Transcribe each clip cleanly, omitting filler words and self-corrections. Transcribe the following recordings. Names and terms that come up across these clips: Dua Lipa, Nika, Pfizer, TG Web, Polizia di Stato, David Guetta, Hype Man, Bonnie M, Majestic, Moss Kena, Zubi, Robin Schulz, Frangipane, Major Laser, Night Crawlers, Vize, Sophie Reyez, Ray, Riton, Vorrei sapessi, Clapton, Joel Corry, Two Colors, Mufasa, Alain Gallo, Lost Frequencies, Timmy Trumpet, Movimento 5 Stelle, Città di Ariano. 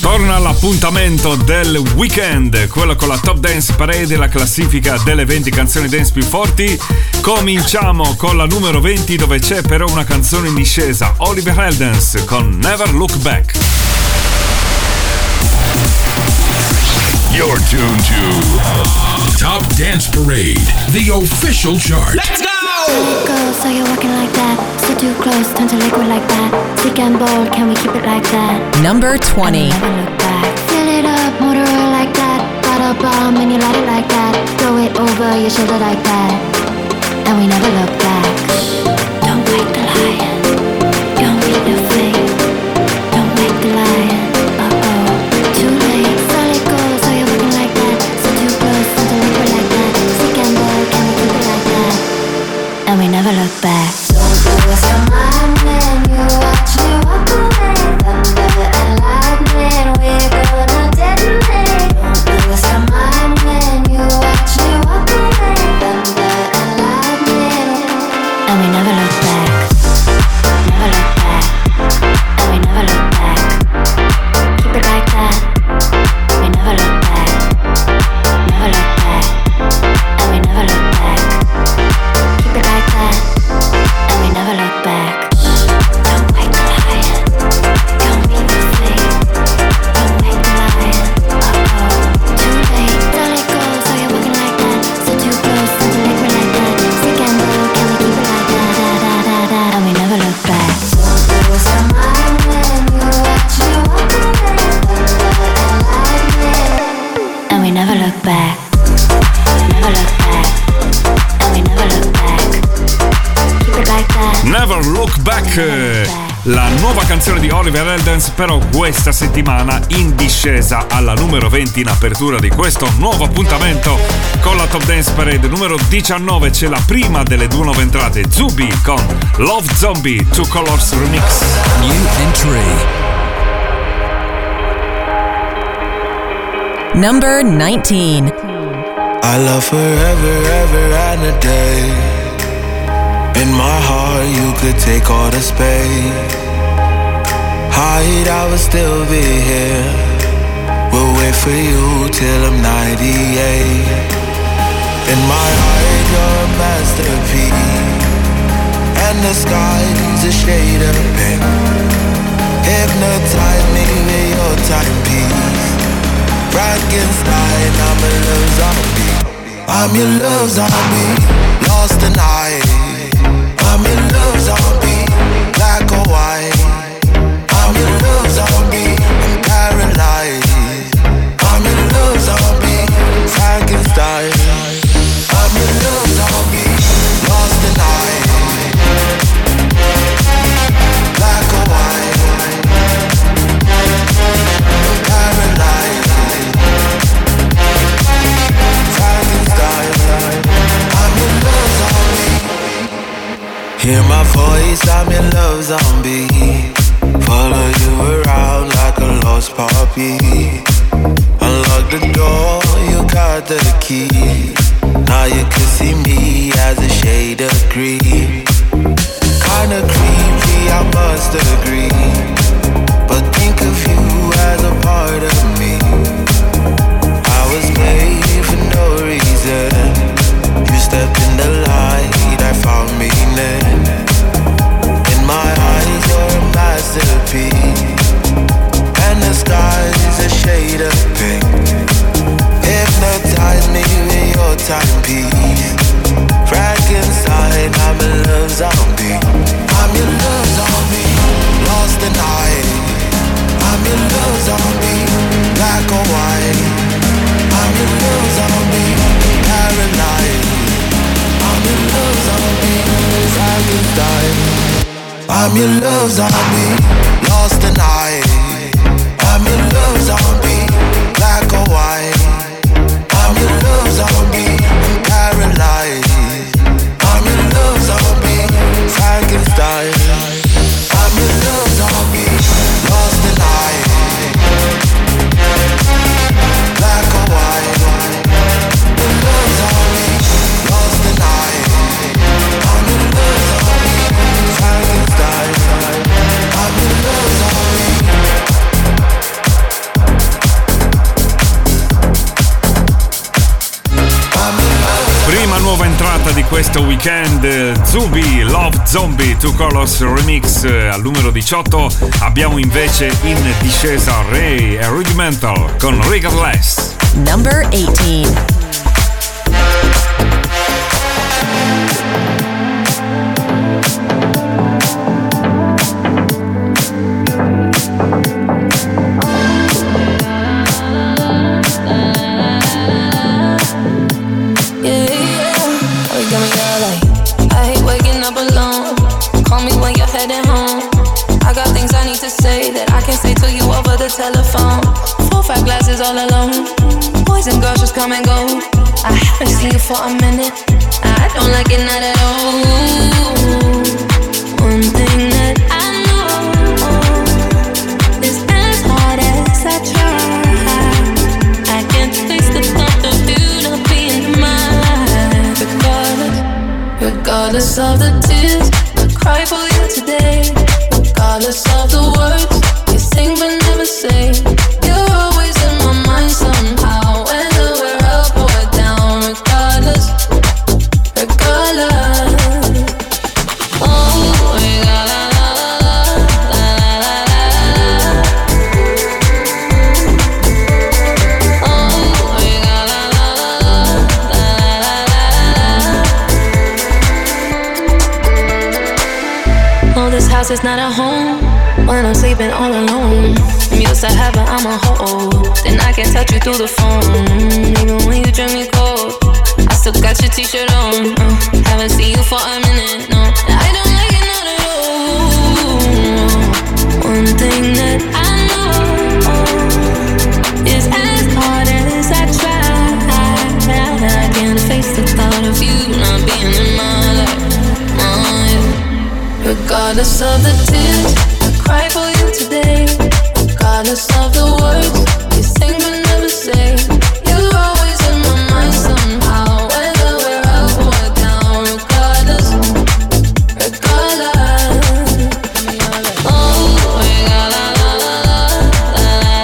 Torna all'appuntamento del weekend, quello con la Top Dance Parade, la classifica delle 20 canzoni dance più forti. Cominciamo con la numero 20, dove c'è però una canzone in discesa, Oliver Heldens con Never Look Back. You're tuned to Top Dance Parade, the official chart. Let's go! Girl, so you're walking like that. So too close, turn to liquid like that. Sick and bold, can we keep it like that? Number 20. Fill it up, motor like that. Got a bomb and you light it like that. Throw it over your shoulder like that. And we never look back. Don't make the lion. Don't be the flame. Don't make the lion. Uh-oh, too late. Solid gold, so you're walking like that. So too close, turn to liquid like that. Sick and bold, can we keep it like that? And we never look back. Don't lose your mind when you watch me walk away. Thunder and lightning, we're gonna detonate. Don't lose your mind when you watch me walk away. Thunder and lightning. And we never look back. Never look back. And we never look back. Keep it like that. We never look back. Never look back. And we never look back. Keep it like that, and we never look back. Don't wake the lion, don't be afraid. Don't wake the lion, uh-oh, too late. Don't let go, so you're walking like that. So too close, so too late, we're like that. Sick and low, can we keep it like that? Da, da, da, da, da. And we never look back. Don't lose your mind when you watch me walk away. Thunder and lightning. And we never look back. Never look back. Never Look Back, la nuova canzone di Oliver Heldens, però questa settimana in discesa alla numero 20 in apertura di questo nuovo appuntamento con la Top Dance Parade. Numero 19 c'è la prima delle due nuove entrate, Zubi con Love Zombie, Two Colors Remix. New entry. Number 19. I love forever, ever and a day. In my heart you could take all the space. Hide, I would still be here. We'll wait for you till I'm 98. In my heart you're a masterpiece, and the sky needs a shade of pink. Hypnotize me with your timepiece. Frankenstein, I'm a love zombie. I'm your love zombie. Lost the night, I'm your love zombie, black or white. I'm your love zombie, I'm paralyzed. I'm your love zombie, Frankenstein. I'm your love zombie, lost the night. Black or white, I'm paralyzed. Frankenstein, I'm your love zombie. Hear my voice, I'm your love zombie. Follow you around like a lost puppy. Unlock the door, you got the key. Now you can see me as a shade of green. Kinda creepy, I must agree. But think of you as a part of me. I was made for no reason. You stepped in the light, I found meaning. In my eyes you're a masterpiece, and the sky's a shade of pink. Hypnotize me with your timepiece. Frankenstein, I'm a love zombie. I'm your love zombie, lost in I'm your love zombie, lost the night. I'm your love zombie, black or white. I'm your love zombie, I'm paralyzed. I'm your love zombie, Frankenstein. I'm your love zombie, lost the night. Black or white. I'm your love zombie, lost the night. I'm your love zombie, Frankenstein. I'm your love zombie. Prima nuova entrata di questo weekend, Zubi, Love Zombie, Two Colors Remix. Al numero 18 abbiamo invece in discesa Ray e Rudimental con Regardless. Number 18. Telephone, 4-5 glasses all alone. Boys and girls just come and go. I haven't seen you for a minute. I don't like it, not at all. One thing that I know is as hard as I try, I can't fix the thought of you not being mine. Regardless of the tears I cry for you today, regardless of the words sing but never say, you're always in my mind somehow. Whether we're up or down, regardless, regardless. Oh, we got la la la la la la. Oh, we got la la la la la la. Oh, this house is not a home. When I'm sleeping all alone, I'm used to heaven, I'm a hoe. Then I can touch you through the phone. Even when you dream me cold, I still got your t-shirt on. Haven't seen you for a minute, no. I don't like it, not at all. One thing that I know is as hard as I try, I can't face the thought of you not being in my life, regardless of the tears I cry for you today, regardless of the words you sing but never say. You're always in my mind somehow. Whether we're up or down, regardless, regardless. Oh, we got la la la la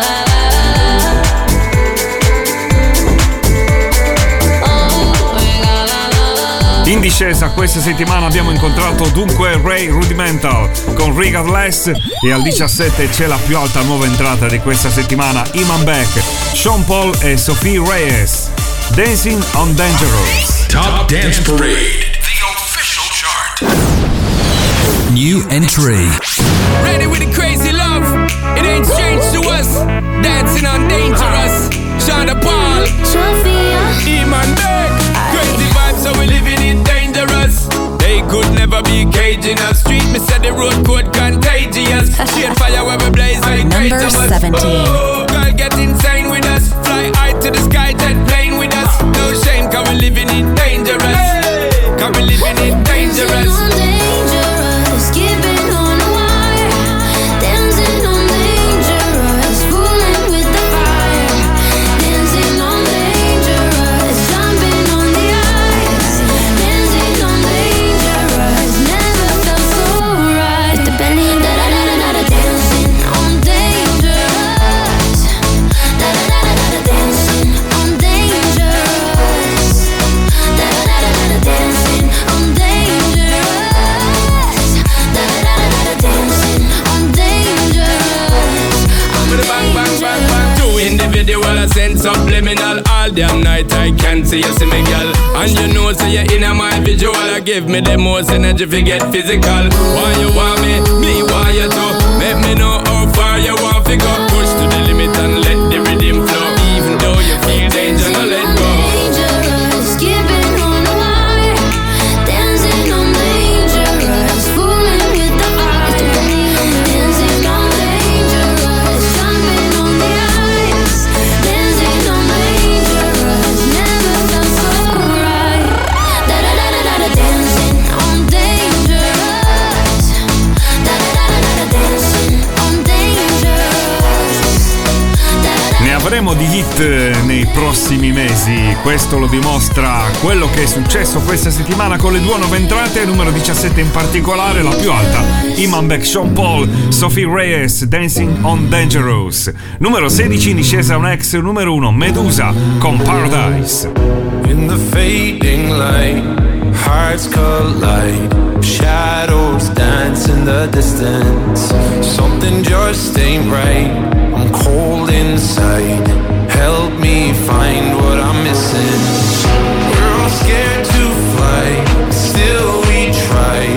la la la. Oh, we got la la la. In discesa questa settimana abbiamo incontrato dunque Ray Rudimental con Regardless, e al 17 c'è la più alta nuova entrata di questa settimana, Imanbek, Sean Paul e Sophie Reyez, Dancing on Dangerous. Top Dance Parade, the official chart. New entry. Ready with the crazy love, it ain't strange to us. Dancing on Dangerous, Sean Paul, Imanbek. Crazy vibes, so we living it dangerous. They could never be caging us. Street, me said the road code contagious. Straight fire where we blaze like crazy. Number 17. Oh, girl, get insane with us. Fly high to the sky, jet plane with us. No shame, cause we living it dangerous. Cause we living it dangerous. Dancing on dangerous, skipping on the wire. Dancing on dangerous, fooling with the fire. Dancing on dangerous, jumping on the ice. Dancing on dangerous. Subliminal all damn night, I can't see you, see me girl. And you know, so you're in my visual. I give me the most energy if you get physical. Why you want me, me want you too. Let me know how far you want to go. Push to the limit and let the rhythm flow. Even though you feel danger, no let go. Dancing on dangerous, fooling with the fire. avremo di hit nei prossimi mesi. Questo lo dimostra quello che è successo questa settimana con le due nuove entrate, numero 17 in particolare, la più alta, Imanbek, Sean Paul, Sophie Reyez, Dancing on Dangerous. Numero 16 in discesa un ex numero 1, Medusa con Paradise. In the fading light, hearts collide, shadows dance in the distance. Something just ain't right, I'm cold inside, help me find what I'm missing. We're all scared to fly, still we try,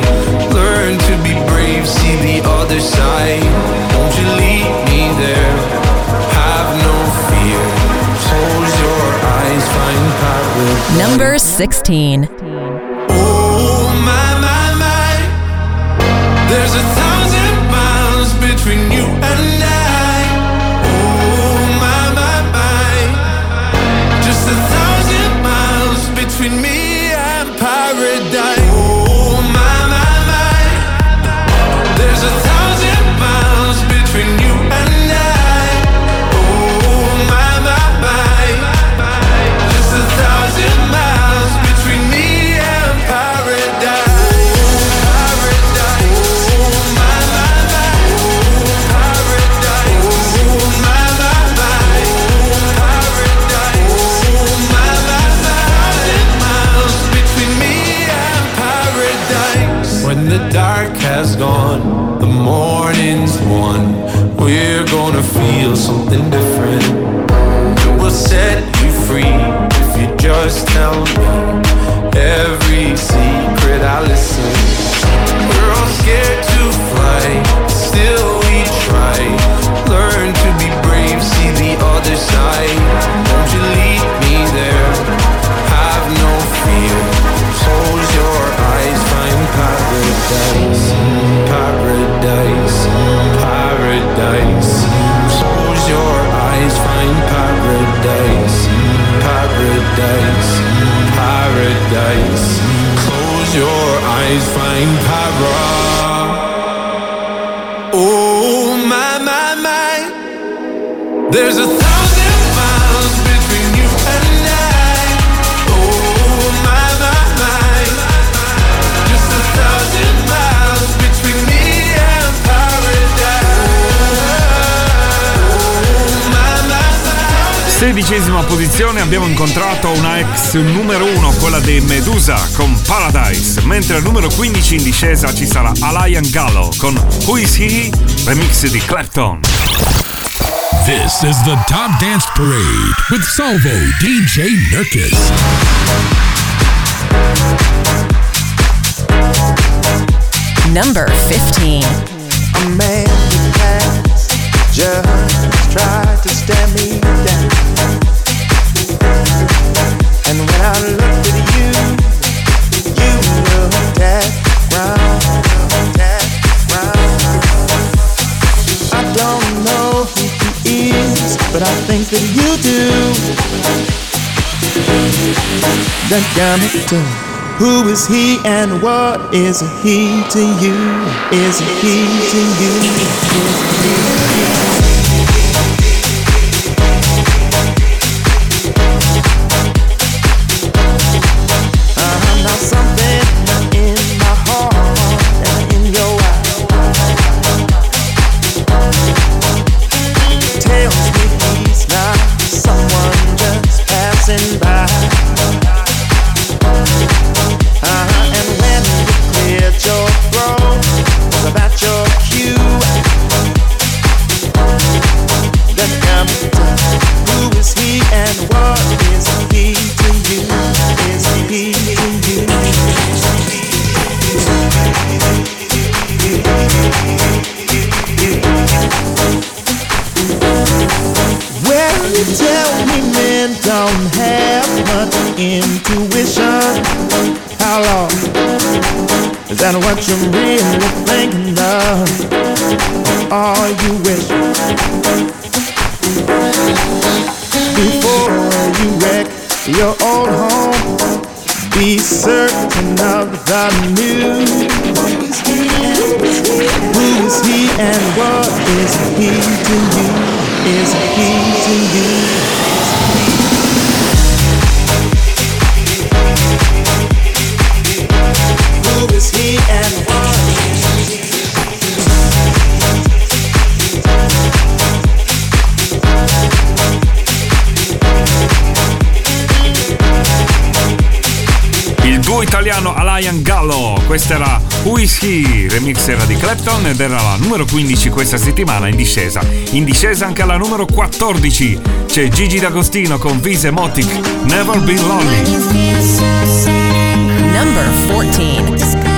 learn to be brave, see the other side. Won't you leave me there, have no fear, close your eyes, find power. Number 16. Oh my, my, my, there's 1,000 miles between you and I. Between me and paradise. Oh my, my, my, there's 1,000 miles between you and I. Oh my, my, my, just 1,000 miles between me and paradise. Paradise. Oh my, my, my, paradise. Oh my, my, my, paradise. Oh my, my, my, between me and paradise. When the dark has gone, the morning's won, we're gonna feel something different. It will set you free if you just tell me every secret I listen. We're all scared to fly, still we try, learn to be brave, see the other side. Won't you leave me there, have no fear, close your eyes, find paradise. Paradise, paradise, close your eyes, find paradise. Paradise, paradise, close your eyes, find paradise. Oh my, my, my, there's 1,000 miles between you and I. Oh my, my, my, just 1,000 miles between me and paradise. Oh my, my, my. 16ª posizione, abbiamo incontrato una ex numero 1, quella dei Medusa con Paradise, mentre al numero 15 in discesa ci sarà Alain Gallo con Who Is He, remix di Clapton. This is the Top Dance Parade with Salvo DJ Nurkis. Number 15. A man who passed just tried to stare me down, and when I looked at you, you looked at ground. I don't know who, but I think that you do. That got me too. Who is he and what is he to you? Is he to you? Is he to you? I'm not something in my heart and in your eyes. Tell someone just passing by. And when you cleared your throat, it was about your cue. The captain, who is he and what is he to you? Is he to you? Well, you tell me men don't have much intuition. How long is that what you're really thinking of? All you wish before you wreck your old home, be certain of the new. Who is he and what is he to you? Is he to you? duo italiano Alain Gallo. Questa era Who Is He? Remix era di Clapton ed era la numero 15 questa settimana in discesa. In discesa anche alla numero 14 c'è Gigi D'Agostino con Vize Motic, Never Been Lonely. Number 14.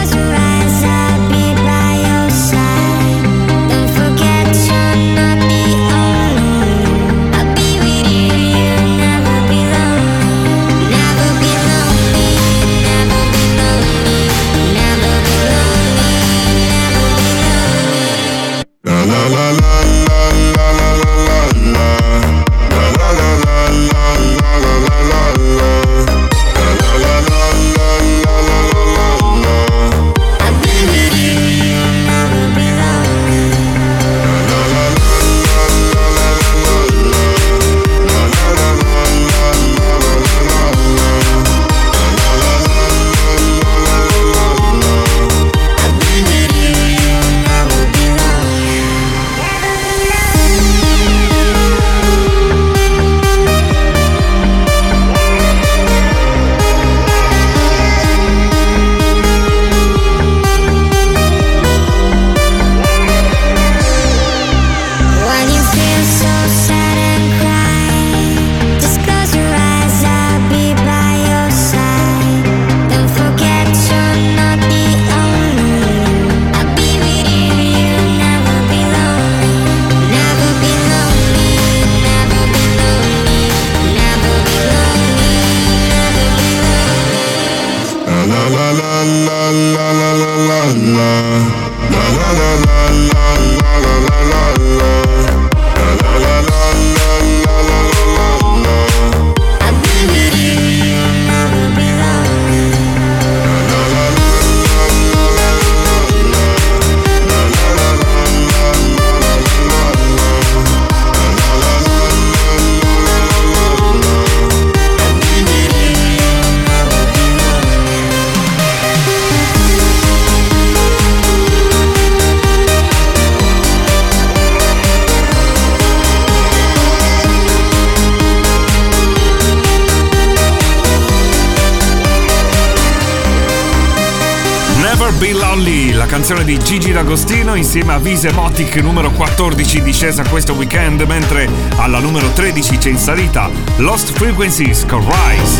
Di Gigi D'Agostino insieme a Vize Motic, numero 14 in discesa questo weekend, mentre alla numero 13 c'è in salita Lost Frequencies con Rise.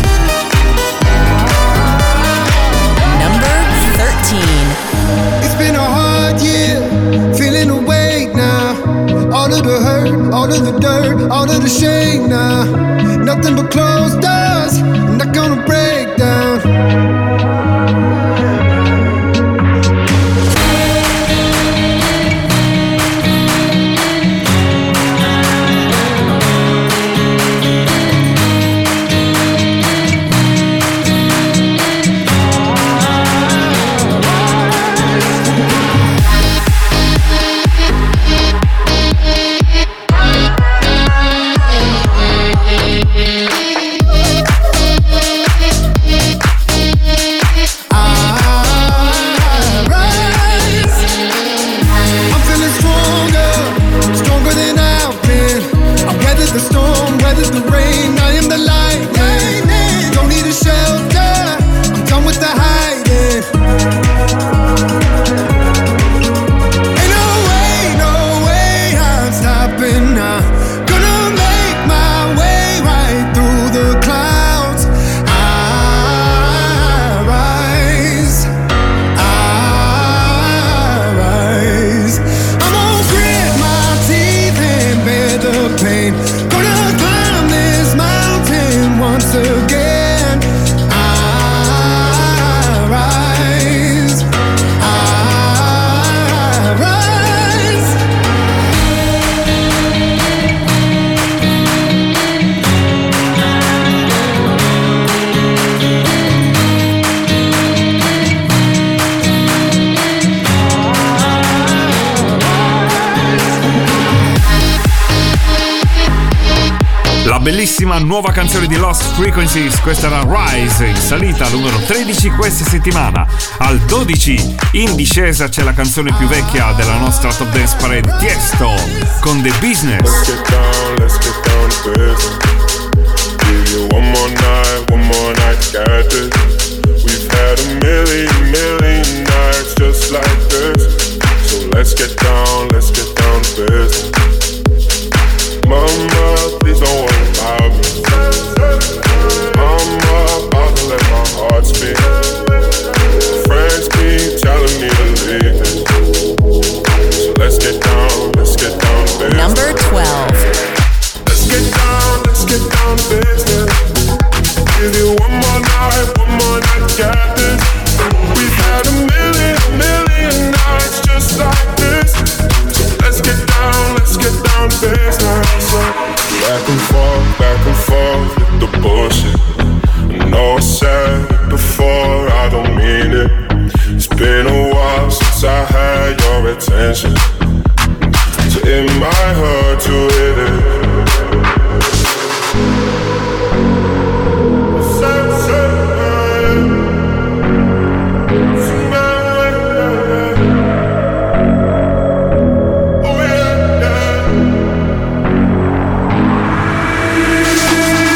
Number 13. It's been a hard year, feeling awake now. All of the hurt, all of the dirt, all of the shame now. Nothing but closed doors, I'm not gonna break down. Bellissima nuova canzone di Lost Frequencies, questa era Rise, in salita numero 13 questa settimana. Al 12 in discesa c'è la canzone più vecchia della nostra Top Dance Parade, Tiësto con The Business. Let's get down to business. Give you one more night, got it. We've had on business. Give you one more night, got this. We've had a million nights just like this. So let's get down to business. Back and forth with the bullshit. I know I said it before, I don't mean it. It's been a while since I had your attention. So it might hurt to hit it.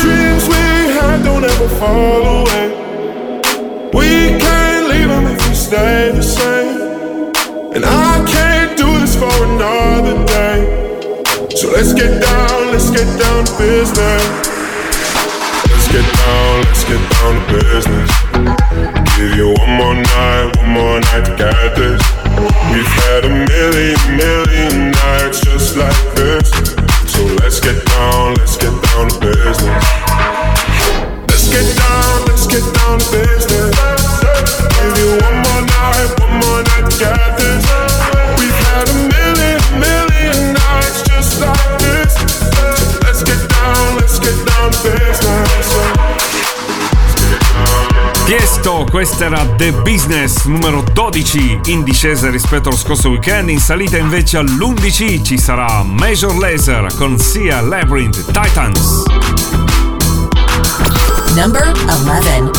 Dreams we had don't ever fall away. We can't leave them if we stay the same. And I can't do this for another day. So let's get down to business. Let's get down to business. Give you one more night to get this. We've had a million nights just like this. So let's get down to business. Let's get down to business. Give you one more night to get this. We've had a million nights just like this. So let's get down to business. Tiësto, questa era The Business numero 12, in discesa rispetto allo scorso weekend. In salita invece all'11 ci sarà Major Laser con Sia, Labyrinth, Titans. Number 11.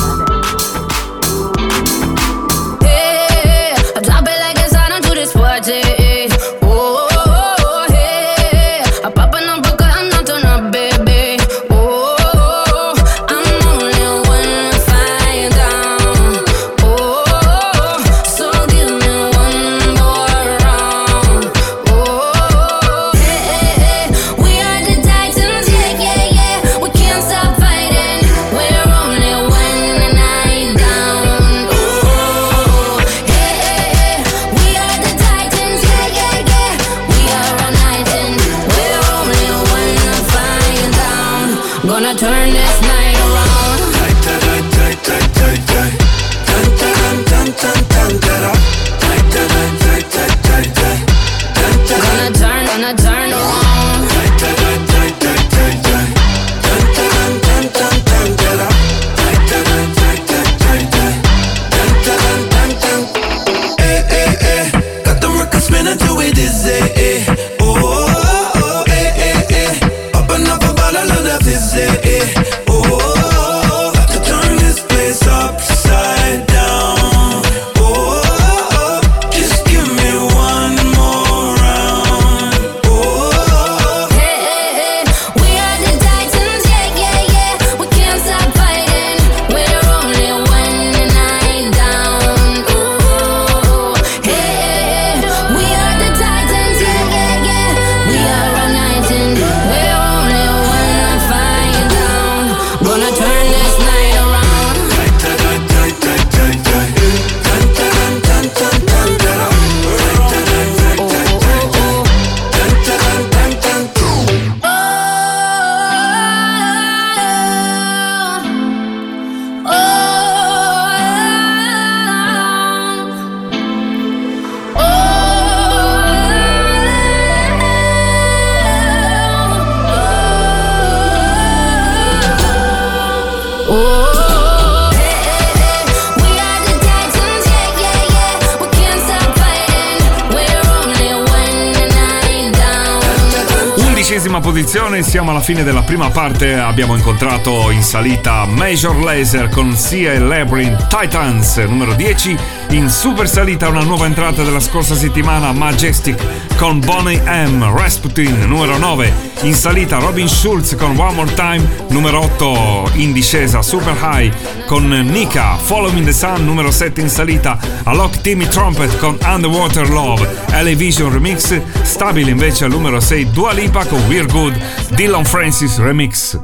Posizione, siamo alla fine della prima parte. Abbiamo incontrato in salita Major Laser con Sia e Labyrinth, Titans numero 10. In super salita una nuova entrata della scorsa settimana, Majestic con Bonnie M, Rasputin numero 9. In salita Robin Schulz con One More Time numero 8. In discesa Super High con Nika, Following the Sun numero 7 in salita. Alok Timmy Trumpet con Underwater Love, LA Vision Remix. Stabile invece al numero 6 Dua Lipa con We're Good, Dylan Francis Remix.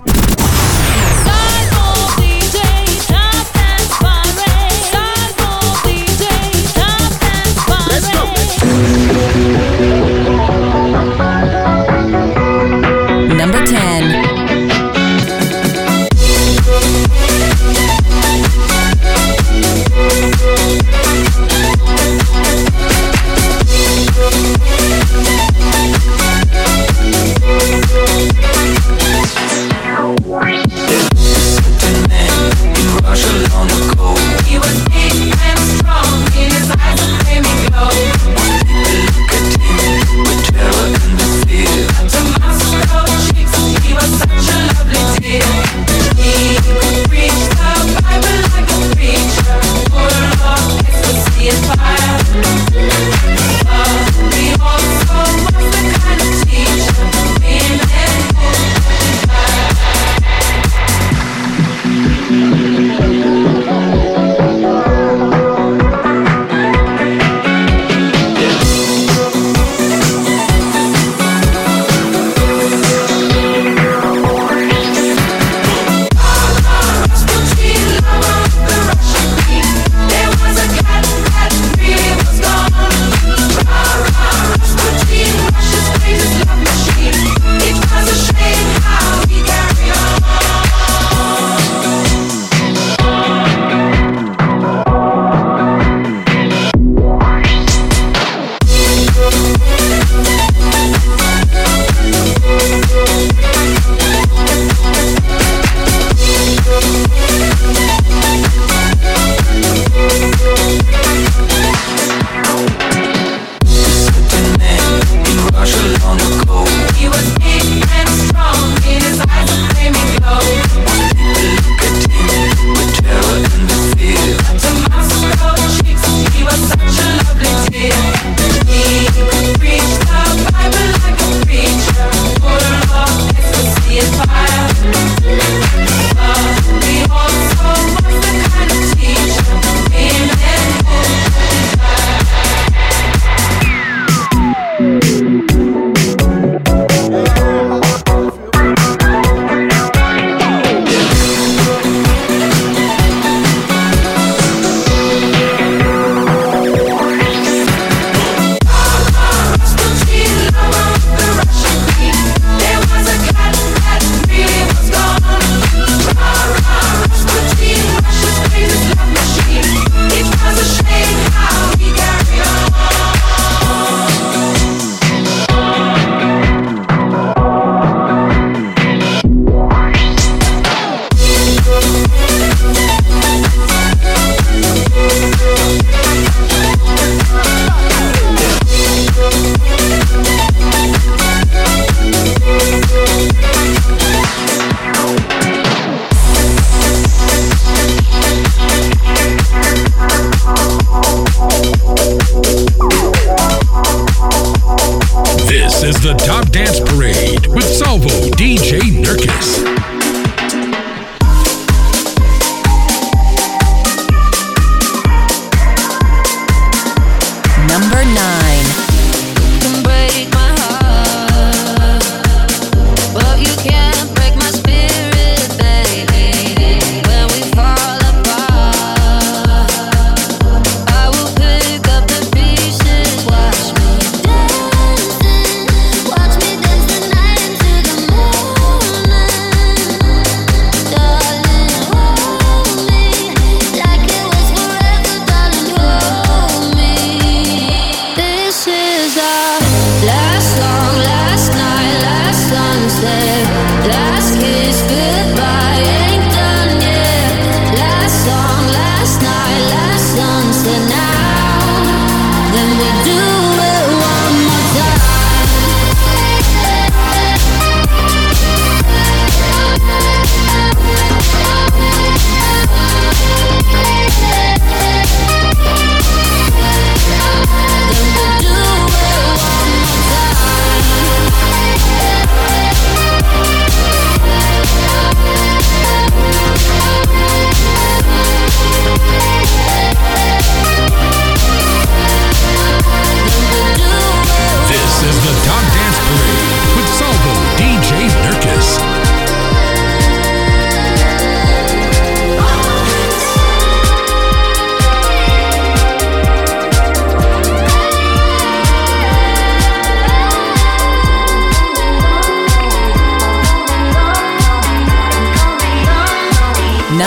Number 10.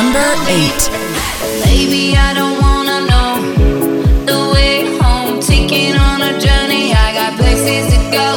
Number 8. Baby, I don't wanna know the way home, taking on a journey. I got places to go.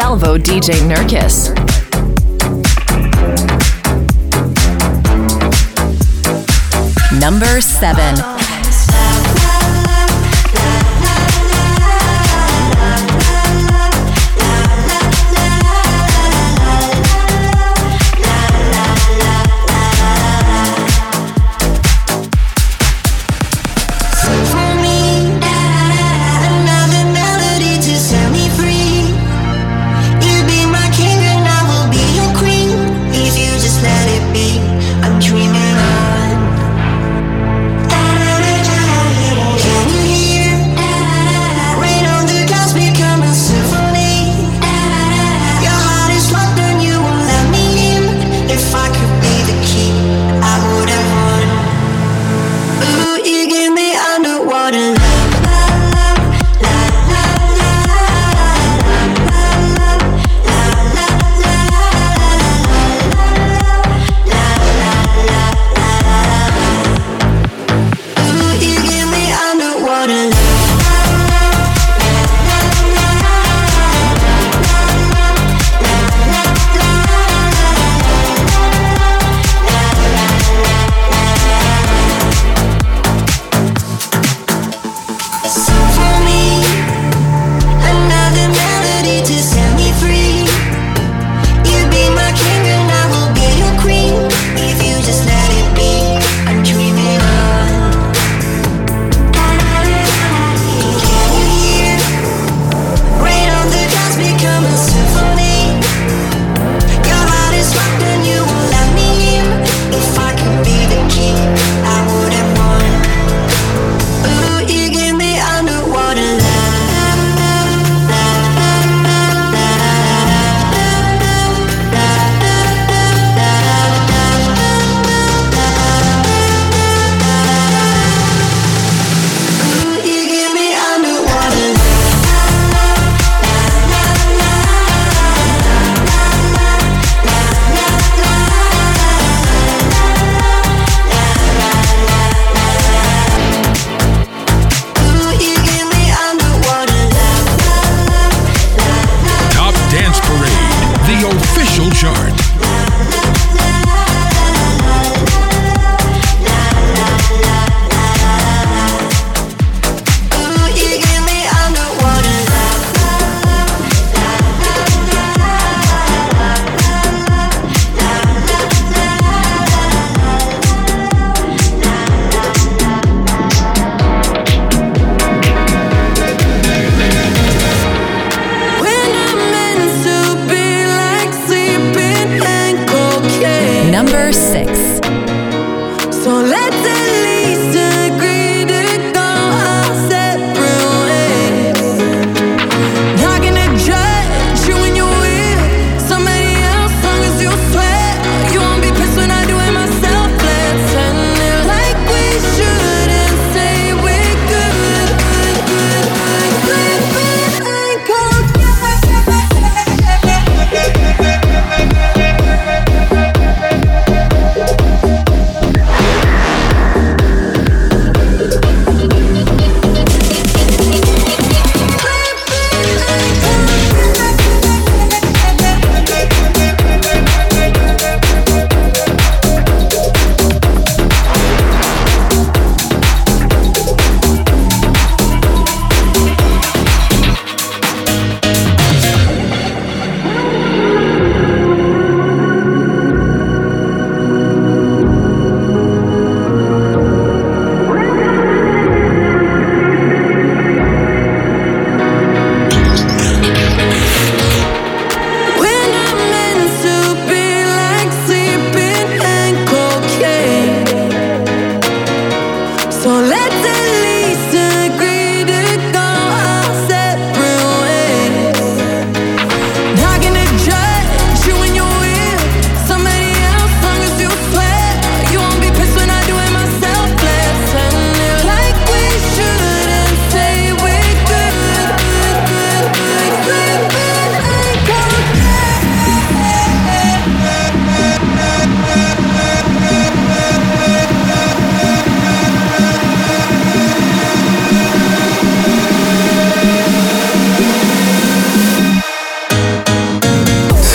Salvo DJ Nurkis. Number 7. Let it be, I'm dreaming on.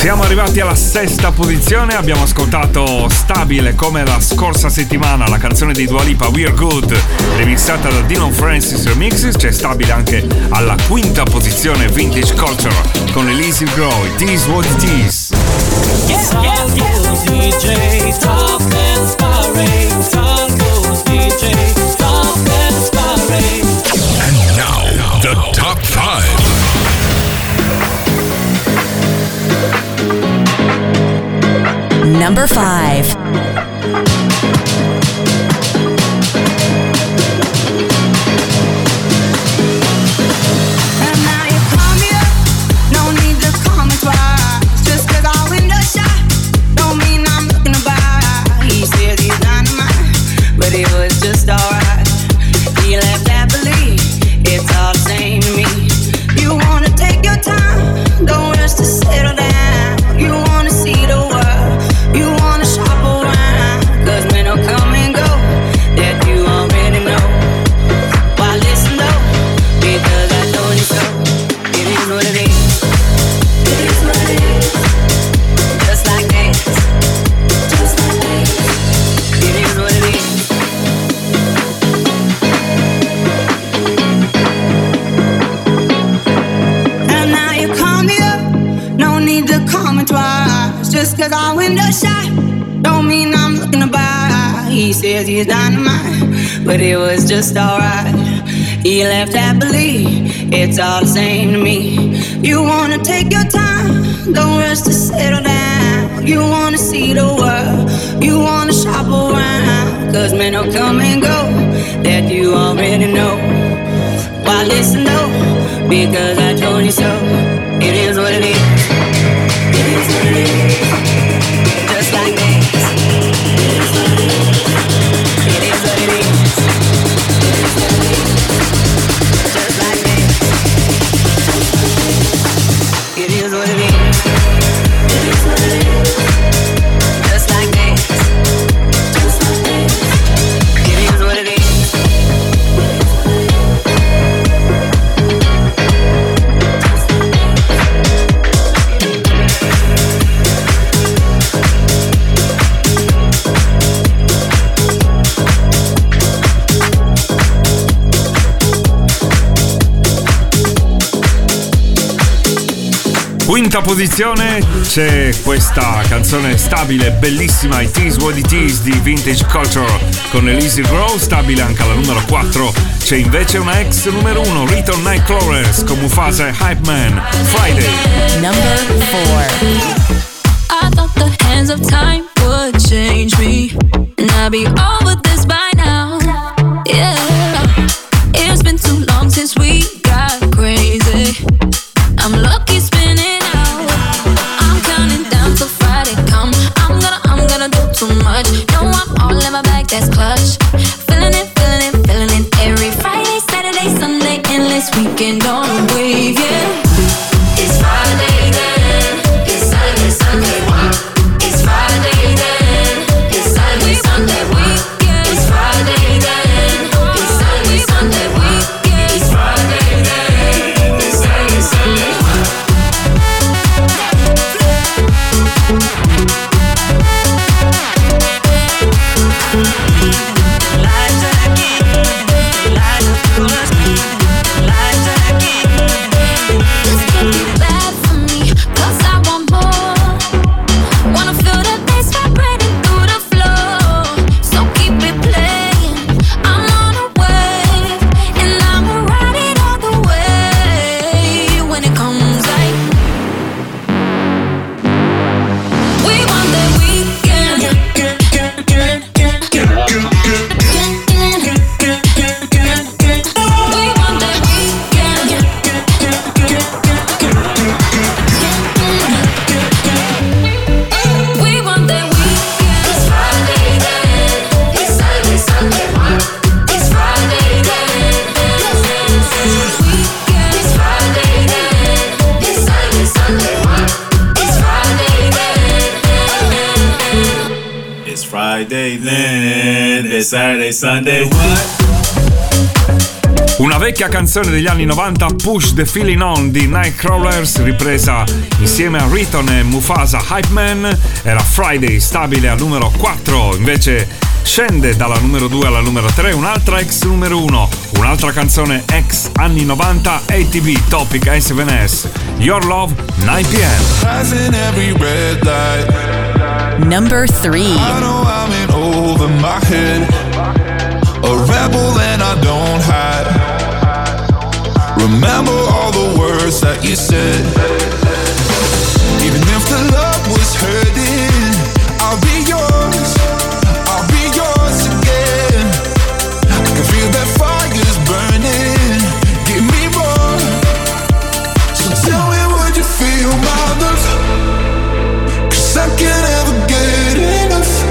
Siamo arrivati alla sesta posizione, abbiamo ascoltato stabile come la scorsa settimana la canzone di Dua Lipa We're Good, remixata da Dylan Francis Remixes, c'è stabile anche alla quinta posizione Vintage Culture con Easy Grow, It Is What It Is. And now the top 5. Number 5. Says he's dynamite, but it was just alright. He left happily, it's all the same to me. You wanna take your time, don't rush to settle down. You wanna see the world, you wanna shop around. Cause men don't come and go, that you already know. Why listen though, because I told you so. It is what it is, it is what it is. Just like that, it is what it is. Quinta posizione c'è questa canzone stabile, bellissima, It Is What It Is di Vintage Culture con Elise Rowe, stabile anche alla numero 4. C'è invece una ex numero 1, Return Night Crawlers con Mufasa e Hype Man, Friday. Number 4. I thought the hands of time would change me and I'd be over this by now, yeah. It's been too long since we got crazy, I'm lucky spinning. Too much, no, I'm all in my bag, that's clutch. Feeling it, feeling it, feeling it. Every Friday, Saturday, Sunday, endless weekend on a wave, yeah. It's Friday then, it's Saturday, Sunday, wow. It's Friday then, it's Saturday, Sunday, wow. It's Friday then, it's Saturday, Sunday, wow. It's Friday then, it's Saturday, Sunday, wow. Saturday, Sunday, what? Una vecchia canzone degli anni 90, Push the Feeling On di Nightcrawlers, ripresa insieme a Riton e Mufasa Hype Man. Era Friday, stabile al numero 4, invece scende dalla numero 2 alla numero 3 un'altra ex numero 1, un'altra canzone ex anni 90, ATB, Topic, S&S, Your Love, 9 PM. Number 3. A rebel and I don't hide. Remember all the words that you said. Even if the love was hurting, I'll be yours, I'll be yours again. I can feel that fire's burning. Give me more. So tell me, would you feel my love? 'Cause I can't ever get enough.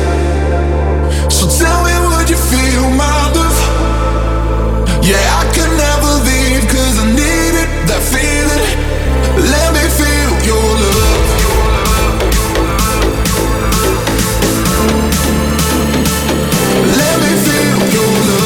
So tell me, would you feel my love? Yeah, I could never leave, 'cause I needed that feeling. Let me feel your love. Let me feel your love.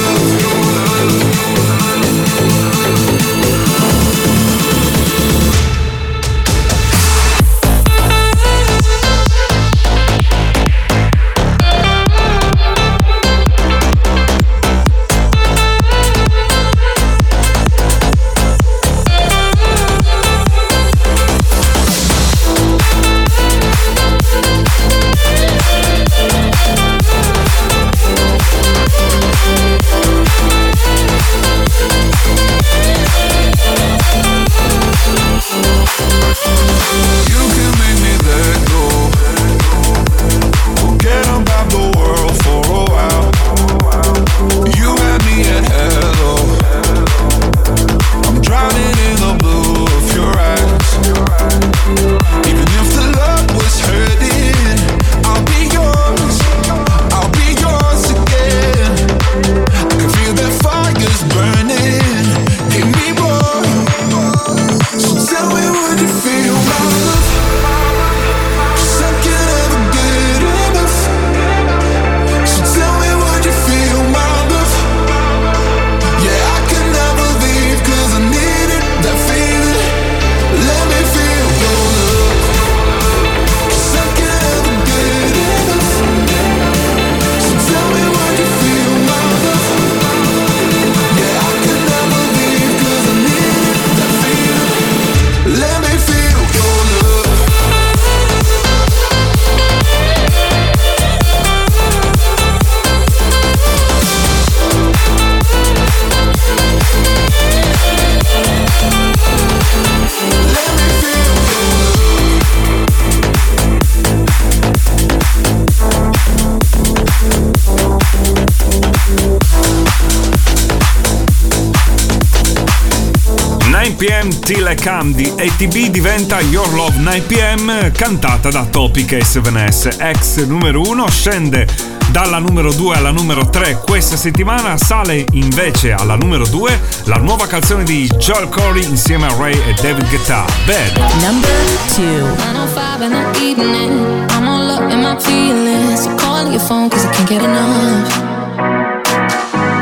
Till I Come di ATB diventa Your Love 9 PM, cantata da Topic S&S, ex numero 1, scende dalla numero 2 alla numero 3 questa settimana, sale invece alla numero 2 la nuova canzone di Joel Corry insieme a Ray e David Guetta, Bad. Number 2. 9:05 in the evening, I'm all up in my feelings, so call your phone 'cause I can't get enough.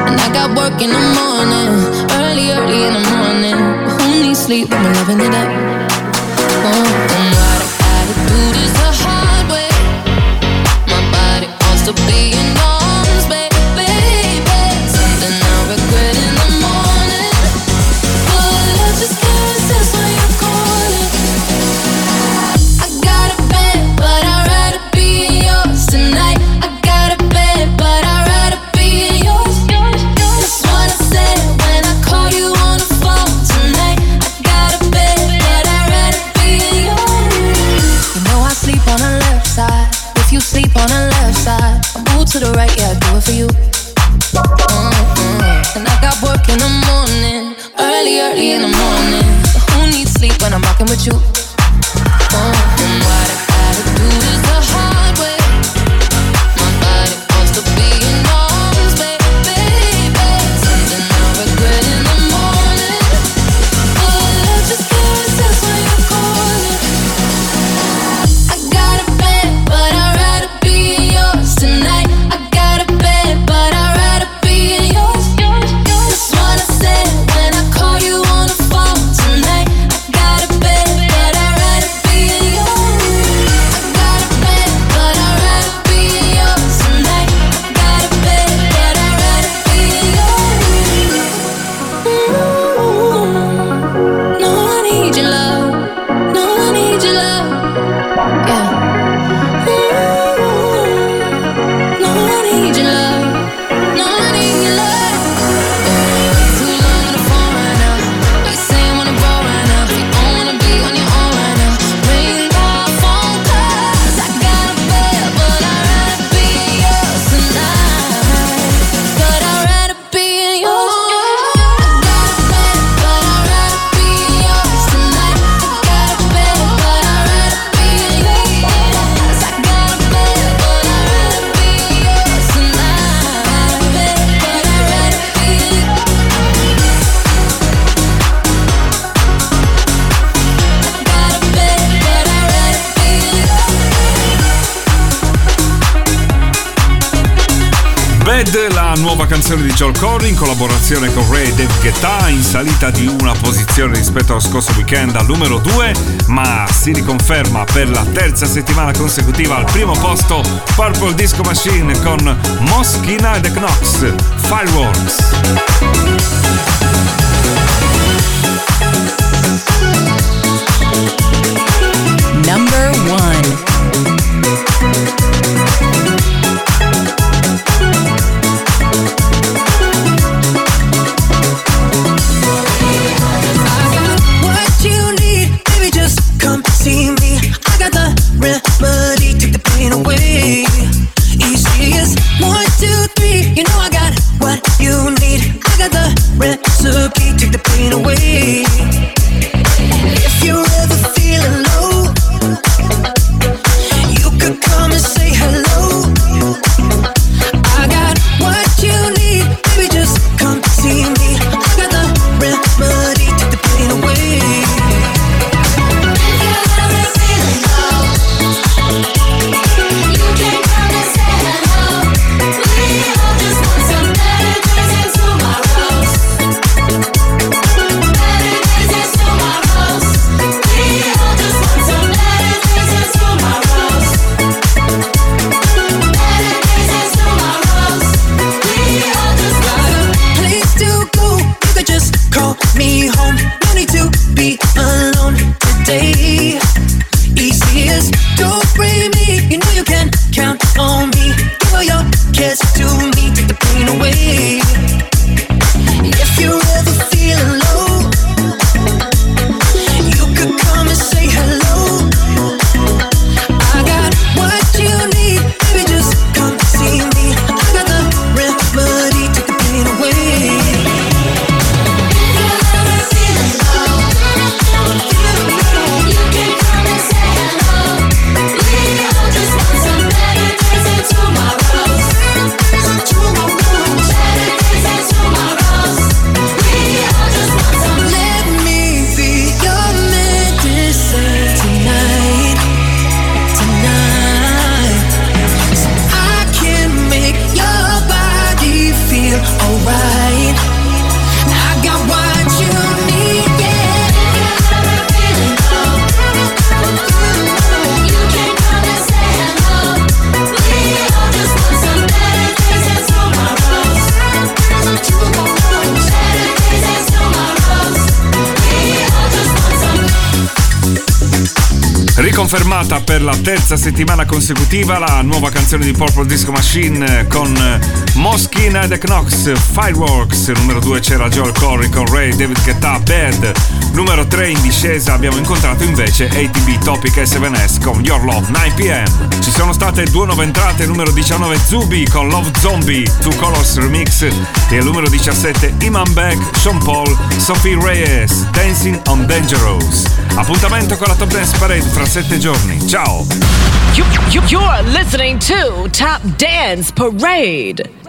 And I got work in the morning, early in the morning. Who needs sleep when we're loving it up? Oh, and what I gotta do this the hard way. My body wants to be in arms, baby. Something I regret in the morning, but I just can't sense why you're calling. I got a bed, but I'd rather be in yours tonight. I got a bed, but I'd rather be in yours. You sleep on the left side, I move to the right, yeah, I do it for you. Mm-hmm. And I got work in the morning, early in the morning. So who needs sleep when I'm rocking with you? Mm-hmm. And what I gotta do is the hard way. My body wants to be in arms, baby. Something I regret in the morning, but I just can't sense when you're calling. I got a bed, but I tonight, I got a bed, but I'd rather be in yours. That's what I said when I Bad, la nuova canzone di Joel Corry in collaborazione con Ray e David Guetta, in salita di una posizione rispetto allo scorso weekend al numero 2, ma si riconferma per la terza settimana consecutiva al primo posto Purple Disco Machine con Moss Kena e The Knocks, Fireworks. Number 1. Confermata per la terza settimana consecutiva la nuova canzone di Purple Disco Machine con Moss Kena e The Knocks, Fireworks. Numero 2 c'era Joel Corry con Ray, David Guetta, Bad. Numero 3 in discesa abbiamo incontrato invece ATB, Topic e 7S con Your Love 9 PM. Ci sono state due nuove entrate, numero 19 Zubi con Love Zombie, Two Colors Remix, e numero 17 Imanbek, Sean Paul, Sophie Reyez, Dancing on Dangerous. Appuntamento con la Top Dance Parade fra 7 giorni. Ciao. You're listening to Top Dance Parade.